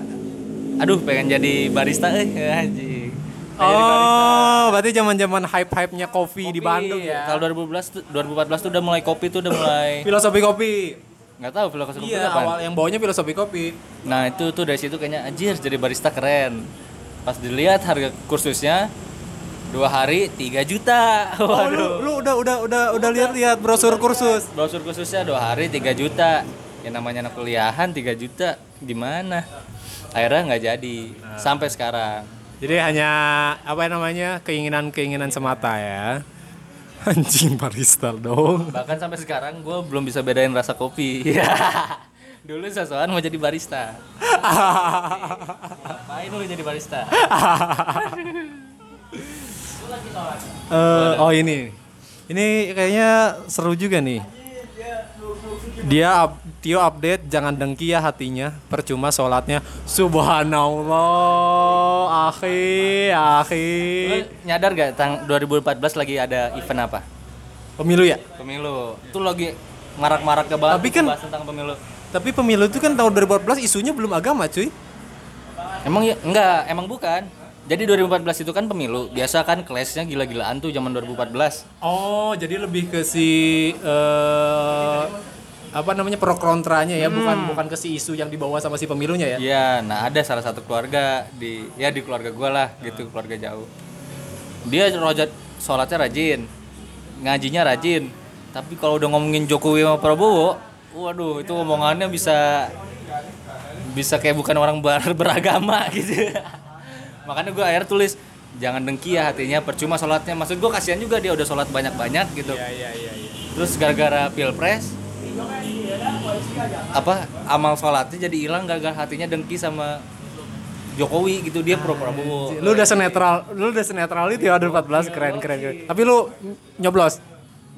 aduh pengen jadi barista anjing. Oh, berarti zaman-zaman hype-hype-nya kopi di Bandung ya. Tahun 2014 tuh udah mulai kopi tuh, udah mulai filosofi kopi. Enggak tahu filosofi kopi apa. Iya, awal yang baunya filosofi kopi. Nah, itu tuh dari situ kayaknya anjir jadi barista keren. Pas dilihat harga kursusnya 2 hari 3 juta. Waduh. Oh, lu udah lihat brosur kursus. Brosur kursusnya 2 hari 3 juta. Ya namanya anak kuliahan 3 juta gimana? Akhirnya enggak jadi sampai sekarang. Jadi hanya keinginan-keinginan semata ya. Anjing barista dong. Bahkan sampai sekarang gue belum bisa bedain rasa kopi. Dulu sosokan mau jadi barista. Ngapain lu jadi barista? Ini kayaknya seru juga nih. Tio update, jangan dengki ya hatinya, percuma sholatnya. Subhanallah, akhi. Lu nyadar gak 2014 lagi ada event apa? Pemilu ya? Pemilu, itu lagi marak-marak ke bahas, tapi kan, bahas tentang pemilu. Tapi pemilu itu kan tahun 2014 isunya belum agama cuy. Emang ya? Enggak, emang bukan. Jadi 2014 itu kan pemilu, biasa kan clash-nya gila-gilaan tuh zaman 2014. Oh, jadi lebih ke si pro kontranya ya, bukan ke si isu yang dibawa sama si pemilunya ya. Iya, nah ada salah satu keluarga di keluarga gue lah, gitu, keluarga jauh. Dia sholatnya rajin, ngajinya rajin. Tapi kalau udah ngomongin Jokowi sama Prabowo, waduh itu omongannya bisa kayak bukan orang beragama gitu. Makanya gue akhir tulis, jangan dengki ya hatinya, percuma sholatnya. Maksud gue kasihan juga dia udah sholat banyak-banyak gitu. Iya. Terus gara-gara pilpres, amal sholatnya jadi hilang gara-gara hatinya dengki sama Jokowi gitu, dia pro Prabowo. Lu udah senetral itu ya 2014, keren. Tapi lu nyoblos.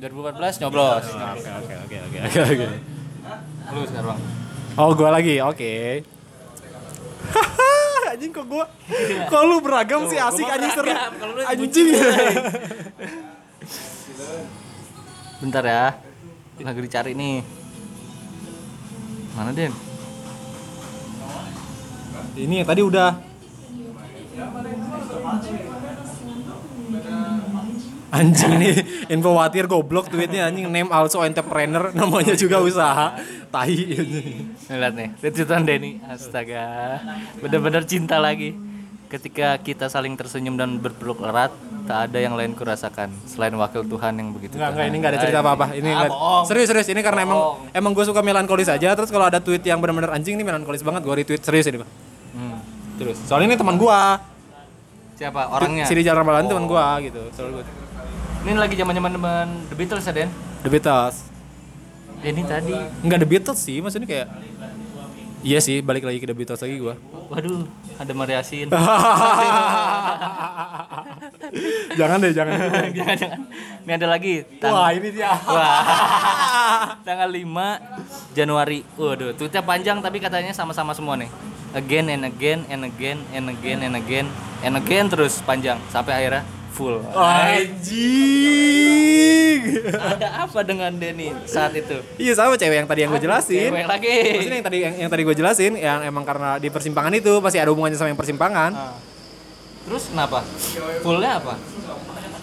2014 nyoblos. Oke. Lu sekarang. Oh, gua lagi. Oke. Okay. Anjing kok gua. Kok lu beragam sih, asik anjing seru. Anjing. Bentar ya. Lagi dicari nih. Mana, Den? Ini yang tadi udah. Anjing nih, infowatir goblok tweetnya anjing, name also entrepreneur, namanya juga usaha. Tai ini. Lihat nih, retweetan Denny. Astaga. Benar-benar cinta lagi. Ketika kita saling tersenyum dan berpeluk erat, tak ada yang lain kurasakan selain wakil Tuhan yang begitu. Enggak, ini enggak ada cerita apa-apa. Ini serius-serius ini karena emang gue suka melankolis aja. Terus kalau ada tweet yang benar-benar anjing nih melankolis banget, gue retweet serius ini, Pak. Terus. Soalnya ini teman gue. Siapa orangnya? Siri Jalan Ramalan teman gue gitu. Soalnya gue. Ini lagi zaman-zaman teman The Beatles ya, Den? The Beatles. Denny tadi. Enggak The Beatles sih, maksudnya kayak. Iya sih, balik lagi ke The Beatles lagi gue. Waduh, ada Mariasin. jangan deh. Ini ada lagi. Wah, ini dia. Wah. Tanggal 5 Januari. Waduh, tweetnya panjang tapi katanya sama-sama semua nih. Again and again and again and again and again and again terus panjang sampai akhirnya full. Anjing. Ada apa dengan Denny saat itu? Iya sama cewek yang tadi yang gue jelasin. Cewek lagi. Maksudnya yang tadi gue jelasin yang emang karena di persimpangan itu pasti ada hubungannya sama yang persimpangan. Terus kenapa? Fullnya apa?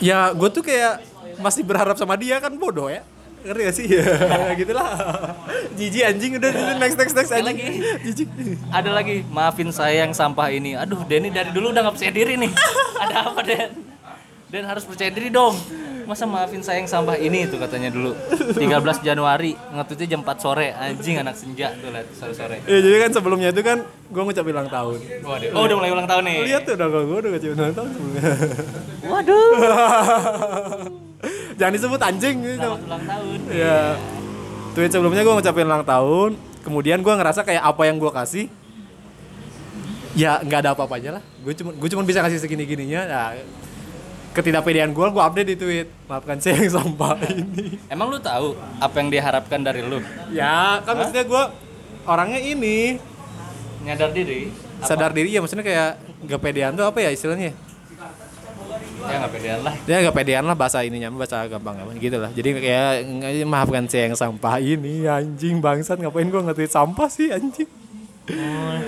Ya gue tuh kayak masih berharap sama dia kan bodoh ya. Ngerti gak sih? Ya gitulah. Jiji anjing udah next anjing. Jiji. Ada lagi. Maafin saya yang sampah ini. Aduh, Denny dari dulu udah enggak percaya diri nih. Ada apa, Den? Dan harus percaya diri dong. Masa maafin saya yang sampah ini itu katanya dulu. 13 Januari, ngetweetnya jam 4 sore. Anjing anak senja tuh lihat sore-sore. Iya, jadi kan sebelumnya itu kan gue ngucap ulang tahun. Waduh. Oh, udah mulai ulang tahun nih. Lihat tuh udah gue udah ngucap ulang tahun sebelumnya. Waduh. Jangan disebut anjing gitu. Selamat ulang tahun. Iya. Tweet sebelumnya gue ngucapin ulang tahun, kemudian gue ngerasa kayak apa yang gue kasih ya enggak ada apa-apanya lah. Gue cuma bisa kasih segini-gininya. Nah, ketidakpedean gue update di tweet. Maafkan saya yang sampah ini. Emang lu tahu apa yang diharapkan dari lu? Ya, kan maksudnya gue orangnya ini nyadar diri. Sadar diri ya, maksudnya kayak nggak pedean tuh apa ya istilahnya? Ya nggak pedean lah. Ya nggak pedean lah bahasa ininya, bahasa gampang-gampang gitu lah. Jadi kayak maafkan saya yang sampah ini, anjing bangsat ngapain gue nge-tweet sampah sih anjing?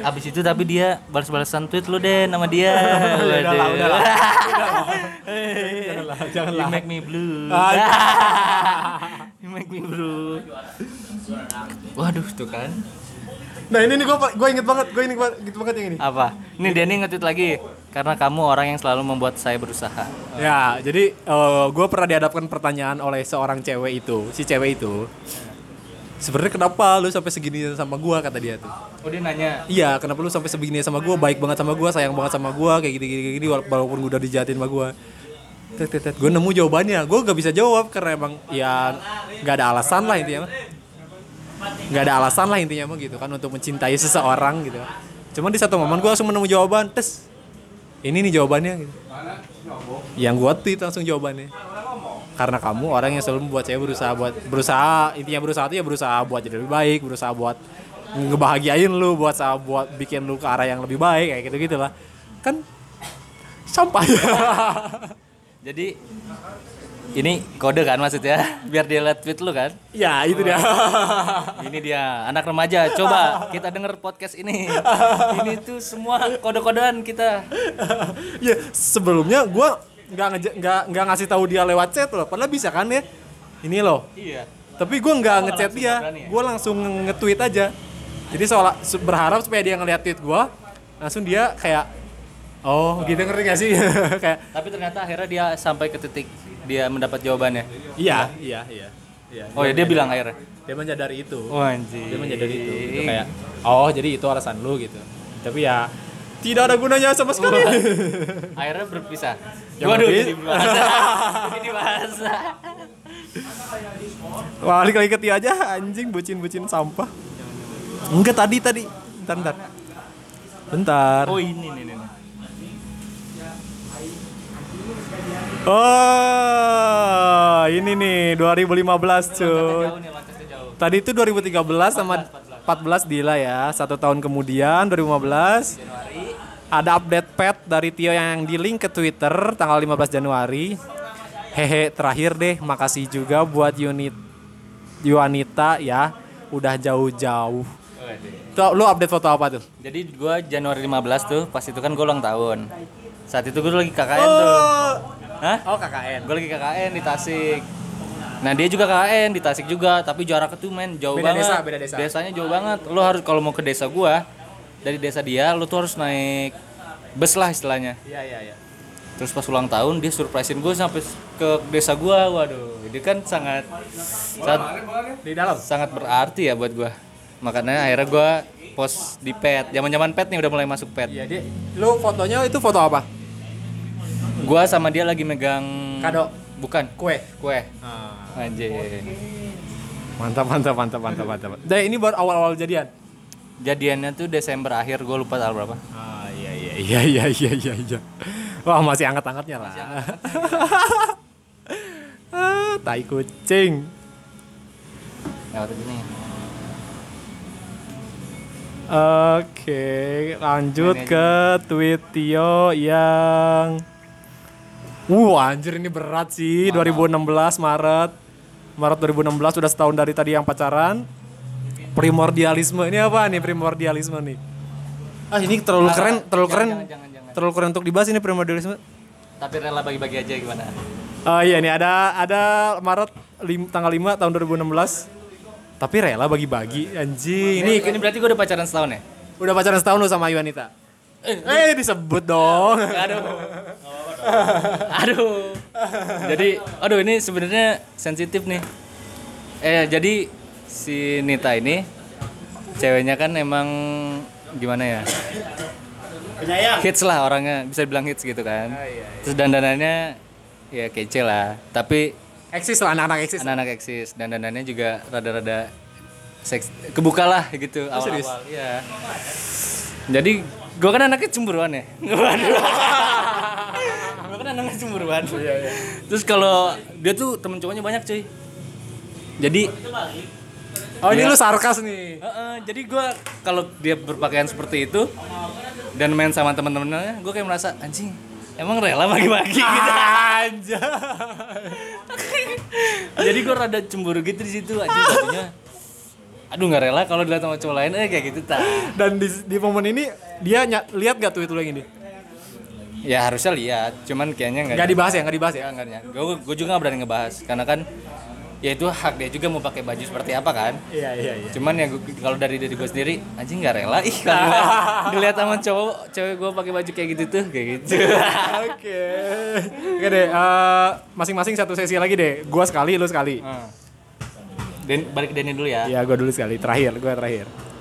Abis itu tapi dia balas-balasan tweet lu deh sama dia. Udahlah. Janganlah. You make me blue. You make me blue. Waduh tuh kan. Nah ini nih gue inget banget yang ini. Apa? Ini Denny nge-tweet lagi. Karena kamu orang yang selalu membuat saya berusaha. Ya jadi gue pernah dihadapkan pertanyaan oleh seorang cewek itu. Si cewek itu sebenarnya kenapa lu sampai segini sama gua kata dia tuh. Oh dia nanya. Iya, kenapa lu sampai segini sama gua? Baik banget sama gua, sayang banget sama gua, kayak gini walaupun gua udah dijahatin sama gua. Gua nemu jawabannya. Gua enggak bisa jawab karena emang ya enggak ada alasan lah intinya mah gitu kan untuk mencintai seseorang gitu. Cuman di satu momen gua langsung nemu jawaban. Tes. Ini nih jawabannya gitu. Yang gua tweet langsung jawabannya. Karena kamu orang yang selalu membuat saya berusaha intinya berusaha itu ya berusaha buat jadi lebih baik, berusaha buat ngebahagiain lu, buat bikin lu ke arah yang lebih baik kayak gitu-gitu lah. Kan sampah. Jadi ini kode kan maksudnya biar dia lihat tweet lu kan? Ya, itu dia. Ini dia anak remaja. Coba kita denger podcast ini. Ini tuh semua kode-kodean kita. Ya, sebelumnya gua nggak ngasih tahu dia lewat chat loh, padahal bisa kan ya ini loh. Iya. Tapi gue nggak ngechat dia, ya? Gue langsung nge-tweet aja. Jadi soal berharap supaya dia ngeliat tweet gue, langsung dia kayak gitu ngerti gak sih? Kayak. Tapi ternyata akhirnya dia sampai ke titik dia mendapat jawabannya. Iya. Oh ya dia bilang akhirnya. Dia menyadari itu. Dia menyadari itu. Gitu, kayak jadi itu alasan lu gitu. Tapi ya. Tidak ada gunanya sama sekali. Akhirnya berpisah. Waduh, jadi bahasa. Balik lagi ke Tio aja, anjing bucin-bucin sampah. Enggak tadi. Bentar. Oh ini. Oh, ini nih 2015 cuy. Tadi itu 2013 sama 14 Dila ya. 1 tahun kemudian 2015 Januari ada update pet dari Tio yang di link ke Twitter tanggal 15 Januari. Hehe, terakhir deh makasih juga buat Yuanita ya, udah jauh-jauh. Lu update foto apa tuh? Jadi gua Januari 15 tuh, pas itu kan gua ulang tahun. Saat itu gua lagi KKN tuh. Hah? Oh, KKN. Gua lagi KKN di Tasik. Nah dia juga KKN di Tasik juga, tapi jaraknya tuh men jauh beda banget. Beda desa. Desanya jauh banget. Lo harus kalau mau ke desa gua dari desa dia, lo tuh harus naik bus lah istilahnya. Iya. Terus pas ulang tahun dia surprisein gua sampai ke desa gua. Waduh, jadi kan sangat di dalam. Sangat berarti ya buat gua. Makanya akhirnya gua post di pet. Zaman-zaman pet nih udah mulai masuk pet. Iya, dia. Lo fotonya itu foto apa? Gua sama dia lagi megang kado. Bukan kue. Anjir. Mantap. Nah, ini baru awal-awal jadian. Jadiannya tuh Desember akhir, gue lupa tanggal berapa. Iya. Wah, masih anget-angetnya lah. Tai kucing. Oke, lanjut ke tweet Tio yang anjir ini berat sih. 2016 Maret 2016 udah setahun dari tadi yang pacaran. Primordialisme ini apa nih? Primordialisme nih. Ah ini terlalu keren. Jangan. Terlalu keren untuk dibahas ini primordialisme. Tapi rela bagi-bagi aja gimana? Iya nih ada Maret tanggal 5 tahun 2016. Tapi rela bagi-bagi anjing. Ini berarti gue udah pacaran setahun ya? Udah pacaran setahun lu sama Yuanita. Disebut dong. Aduh. Jadi, ini sebenarnya sensitif nih. Jadi si Nita ini ceweknya kan emang gimana ya? Penyayang. Hits lah orangnya, bisa dibilang hits gitu kan. Iya. Terus dandanannya ya kece lah, tapi eksis lah anak-anak eksis. Dandanannya juga rada-rada kebukalah gitu awal-awal. Iya. Jadi gue kan anaknya cemburuan ya. Iya. Terus kalau dia tuh temen cowoknya banyak cuy. Jadi ini lu sarkas nih. Jadi gue kalau dia berpakaian seperti itu dan main sama temen-temennya, gue kayak merasa anjing. Emang rela bagi-bagi gitu aja. Jadi gue rada cemburu gitu di situ aja jadinya. Aduh nggak rela kalau dilihat sama cowok lain kayak gitu ta. Dan di momen ini dia lihat nggak tweet lu yang ini? Ya harusnya lihat, cuman kayaknya nggak dibahas ya. Gue juga nggak berani ngebahas karena kan ya itu hak dia juga mau pakai baju seperti apa kan. Iya. Cuman ya kalau dari diri gue sendiri anjing nggak rela kalau dilihat sama cewek gue pakai baju kayak gitu tuh kayak gitu. Oke deh, masing-masing satu sesi lagi deh. Gue sekali, lu sekali. Balik ke Denny dulu ya. Iya, gue dulu sekali. Terakhir.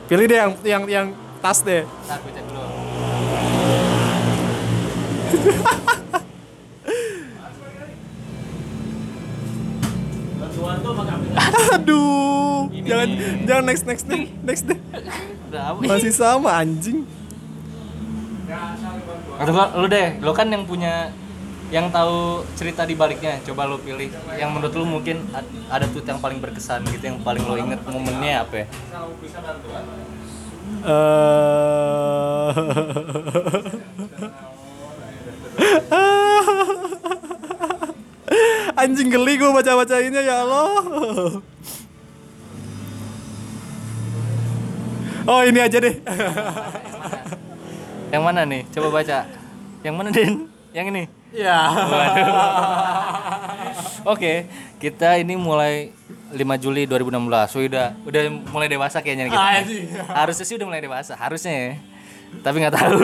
Pilih deh yang tas deh. Nah, gue cek dulu. Aduh, ini. Jangan next deh. Masih sama anjing. Lu deh, lu kan yang punya, yang tahu cerita di baliknya. Coba lu pilih yang menurut lu mungkin ada tweet yang paling berkesan gitu, yang paling lu inget momennya apa ya? Anjing geli gue baca-bacainnya ya Allah. Oh ini aja deh. Yang mana nih? Coba baca. Yang mana Din? Yang ini? Ya. Waduh. Oke, kita ini mulai 5 Juli 2016. Udah mulai dewasa kayaknya kita. Harusnya sih udah mulai dewasa, harusnya ya. Tapi nggak tahu.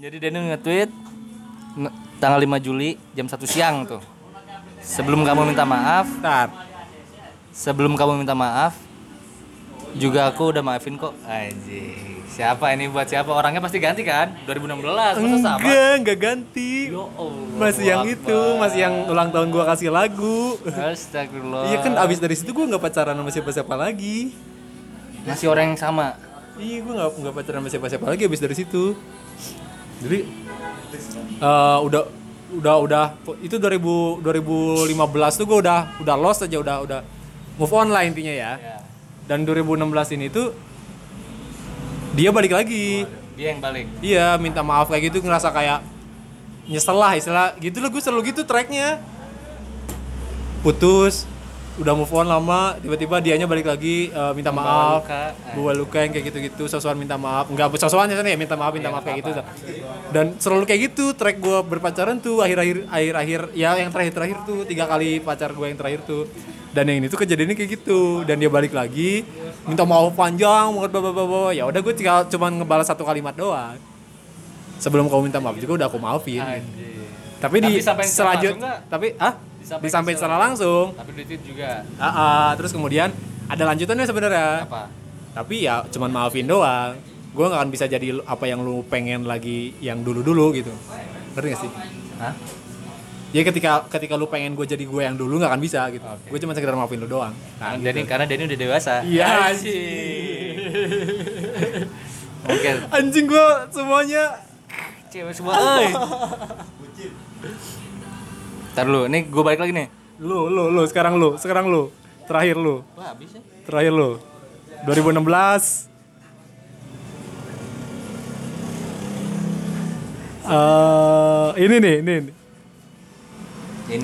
Jadi Daniel nge-tweet tanggal 5 Juli jam 1 siang tuh. Sebelum kamu minta maaf, juga aku udah maafin kok. Anjing. Siapa ini buat siapa? Orangnya pasti ganti kan? 2016 masa sama? Enggak ganti. Yo, masih yang apa? Itu, masih yang ulang tahun gua kasih lagu. Astagfirullah. Iya kan abis dari situ gua enggak pacaran sama siapa-siapa lagi. Masih orang yang sama. Iya, gua enggak pacaran sama siapa-siapa lagi abis dari situ. Jadi udah itu 2015 tuh gua udah lost aja udah move on lah intinya ya. Yeah. Dan 2016 ini tuh dia balik lagi. Dia yang balik. Iya, minta maaf kayak gitu, ngerasa kayak nyesel lah istilah. Gitu loh, gue selalu gitu tracknya. Putus, udah move on lama, tiba-tiba dianya balik lagi minta maaf, bawa luka yang kayak gitu-gitu, sosokan minta maaf, nggak sosokan ya minta maaf kayak gitu. Dan selalu kayak gitu track gue berpacaran tuh akhir-akhir ya yang terakhir-terakhir tuh 3 kali pacar gue yang terakhir tuh. Dan yang ini tuh kejadiannya kayak gitu, dan dia balik lagi minta maaf panjang banget bawa. Ya udah gue cuma ngebalas 1 kalimat doang. Sebelum kamu minta maaf juga udah aku maafin. Tapi di selanjutnya disampaikan secara langsung. Tapi di tweet juga. Terus kemudian ada lanjutannya sebenarnya. Apa? Tapi ya cuman maafin doang. Gue gak akan bisa jadi apa yang lu pengen lagi yang dulu-dulu gitu. Ngerti gak sih? Hah? Ya ketika lu pengen gue jadi gue yang dulu gak akan bisa gitu. Okay. Gue cuman sekedar maafin lu doang. Nah, gitu. Karena Denny udah dewasa. Iya sih. Oke. Anjing gue semuanya cewek semua. Bucin. Ntar lu, ini gue balik lagi nih. Lu, sekarang lu. Terakhir lu. Wah, habis ya. 2016. Ini.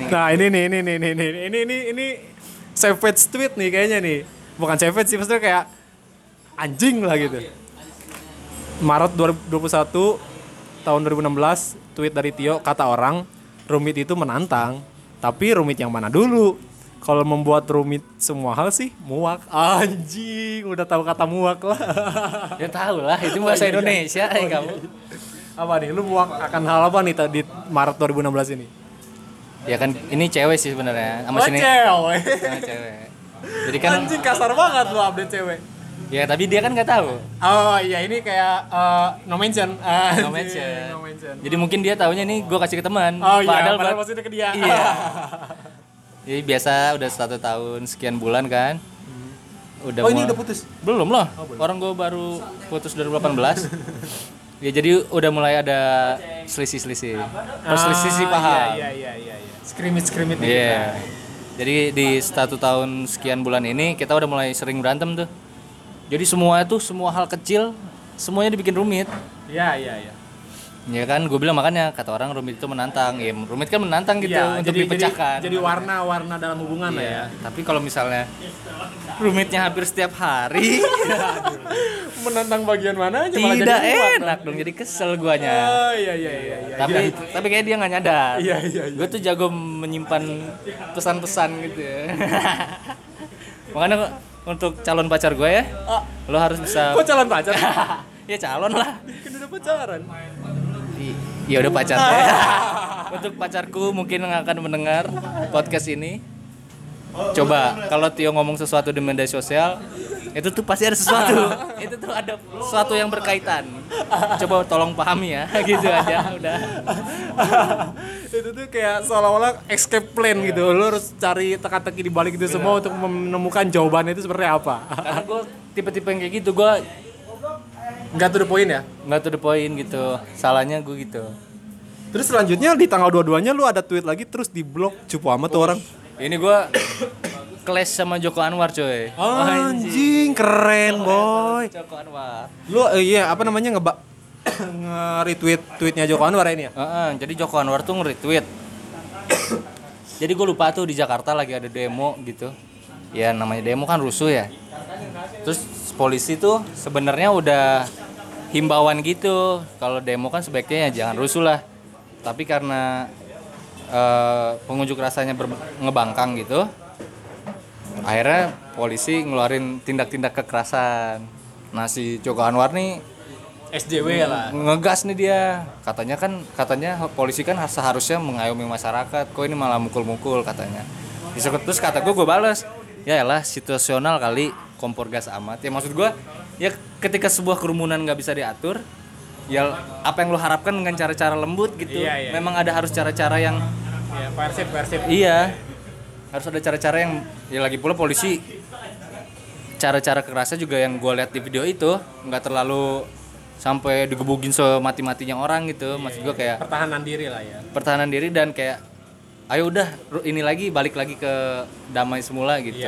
Nah, ini savage tweet nih kayaknya nih. Bukan savage sih, maksudnya kayak anjing lah gitu. Maret 2021 tahun 2016, tweet dari Tio, kata orang rumit itu menantang, tapi rumit yang mana dulu? Kalau membuat rumit semua hal sih muak. Anjing, udah tahu kata muak lah. Ya tahu lah, itu bahasa Indonesia. Iya. Kamu. Apa nih? Lu muak akan hal apa nih di Maret 2016 ini? Ya kan ini cewek sih sebenarnya. Sama sini. Cewek. Jadi kan anjing kasar banget lu update cewek. Ya tapi dia kan nggak tahu. Oh iya ini kayak no mention. Jadi mungkin dia taunya nih gue kasih ke teman. Oh padahal iya. Padahal maksudnya ke dia. Iya. Jadi biasa udah 1 tahun sekian bulan kan. Udah. Oh ini udah putus? Belum loh. Oh, belum. Orang gue baru putus 2018. Ya jadi udah mulai ada selisih. Perselisih paham. Iya. Skrimit gitu. Iya. Jadi di 1 tahun sekian bulan ini kita udah mulai sering berantem tuh. Jadi semua hal kecil, semuanya dibikin rumit. Iya. Ya kan, gue bilang makanya kata orang rumit itu menantang. Ya, rumit kan menantang gitu ya, untuk dipecahkan. Jadi warna-warna dalam hubungan lah ya. Tapi kalau misalnya rumitnya hampir setiap hari, menantang bagian mana aja malah jadi enak dong. Jadi kesel guanya. Oh iya. Tapi kayaknya dia nggak nyadar. Iya. Gue tuh jago menyimpan pesan-pesan gitu ya. Makanya untuk calon pacar gue ya, lo harus bisa. Kok calon pacar? Ya calon lah. Kan udah pacaran. Ya udah pacar. Untuk pacarku mungkin akan mendengar podcast ini. Coba kalau Tio ngomong sesuatu di media sosial, itu tuh pasti ada sesuatu. Itu tuh ada sesuatu yang berkaitan. Coba tolong pahami ya, gitu aja udah. Itu tuh kayak seolah-olah escape plan gitu. Lo harus cari teka-teki di balik itu semua untuk menemukan jawabannya itu seperti apa. Karena gue tipe-tipe yang kayak gitu, gue nggak to the point ya? Nggak to the point gitu. Salahnya gue gitu. Terus selanjutnya di tanggal 22-nya lo ada tweet lagi terus di blok. Cupu amat tuh orang. Ini gue clash sama Joko Anwar coy. Anjing keren boy. Joko Anwar. Lu iya apa namanya nge-retweet tweetnya Joko Anwar ini ya? Jadi Joko Anwar tuh nge-retweet. Jadi gue lupa tuh di Jakarta lagi ada demo gitu. Ya namanya demo kan rusuh ya. Terus polisi tuh sebenarnya udah himbauan gitu. Kalau demo kan sebaiknya ya jangan rusuh lah. Tapi karena pengunjuk rasanya ngebangkang gitu. Akhirnya polisi ngeluarin tindak-tindak kekerasan. Nah si Joko Anwar nih SJW lah. Ngegas nih dia. Katanya polisi kan seharusnya mengayomi masyarakat. Kok ini malah mukul-mukul katanya. Terus kata gue balas. Yaelah situasional kali kompor gas amat. Ya maksud gue ya ketika sebuah kerumunan gak bisa diatur. Ya apa yang lo harapkan dengan cara-cara lembut gitu. Iya. Memang ada harus cara-cara yang persib. Iya. Harus ada cara-cara yang ya lagi pula polisi cara-cara kerasnya juga yang gue lihat di video itu nggak terlalu sampai digebukin semati-matinya orang gitu. Maksud gue kayak pertahanan diri lah ya, pertahanan diri dan kayak ayo udah ini lagi balik lagi ke damai semula gitu.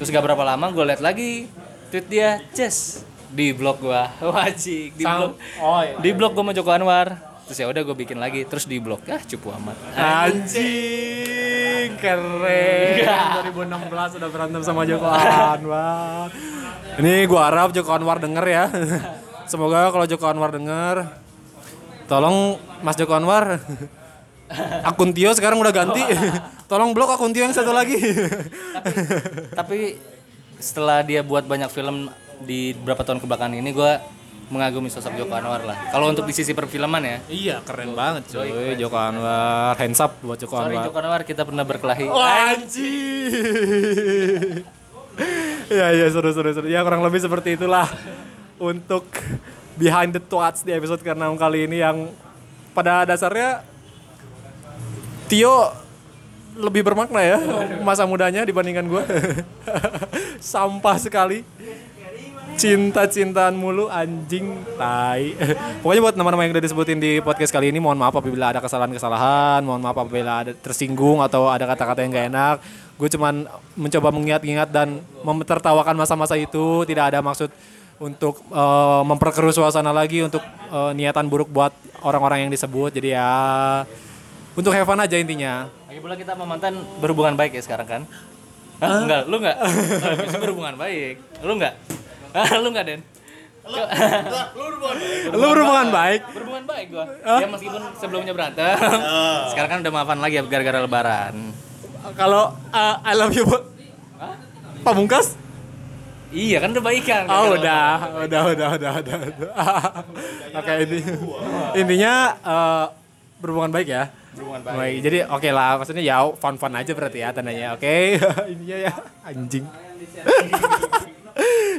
Terus gak berapa lama gue lihat lagi tweet dia, Ces, di blog gue, wajik di blog, di blog gue sama Joko Anwar. Terus ya udah gue bikin lagi, terus di blog, cupu amat. Anjing, keren. 2016 udah berantem sama Joko Anwar. Ini gue harap Joko Anwar denger ya. Semoga kalau Joko Anwar denger, tolong Mas Joko Anwar. Akun Tio sekarang udah ganti. Tolong blok akun Tio yang satu lagi. Tapi setelah dia buat banyak film di beberapa tahun kebelakangan ini, gue mengagumi sosok Joko Anwar lah. Kalau untuk di sisi perfilman ya. Iya, keren banget coy. Joko Anwar, hands up buat Joko Anwar. Sorry Joko Anwar, kita pernah berkelahi. Oh, anjir. Ya seru. Ya kurang lebih seperti itulah untuk Behind the Tweets di episode ke-6 kali ini, yang pada dasarnya Tio lebih bermakna ya masa mudanya dibandingkan gue. Sampah sekali, cinta-cintaan mulu, anjing, tai. Pokoknya buat nama-nama yang udah disebutin di podcast kali ini, mohon maaf apabila ada kesalahan-kesalahan, mohon maaf apabila ada tersinggung atau ada kata-kata yang gak enak. Gue cuman mencoba mengingat-ingat dan menertawakan masa-masa itu, tidak ada maksud untuk memperkeruh suasana lagi, untuk niatan buruk buat orang-orang yang disebut. Jadi ya untuk have fun aja intinya. Lagi pula kita mantan berhubungan baik ya sekarang kan? Hah? Enggak, lu enggak? Bisa berhubungan baik, lu enggak? Lu enggak, Den? Lu berhubungan baik? Berhubungan baik gua. Ya meskipun sebelumnya berantem, sekarang kan udah maafan lagi ya gara-gara lebaran. Kalau I love you buat Pamungkas? Iya kan udah baikan. Oh udah. Oke, intinya berhubungan baik ya. Berhubungan baik. Jadi oke lah, maksudnya ya fun-fun aja berarti ya tandanya. Oke. Intinya ya anjing.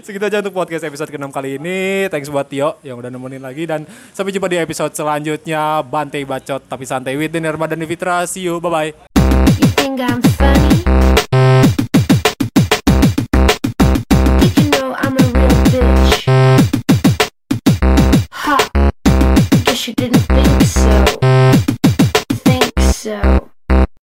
Segitu aja untuk podcast episode ke-6 kali ini. Thanks buat Tio yang udah nemenin lagi, dan sampai jumpa di episode selanjutnya. Bantai bacot tapi santai with Denny Ramadhani Fitra. See you, bye bye. You think I'm funny?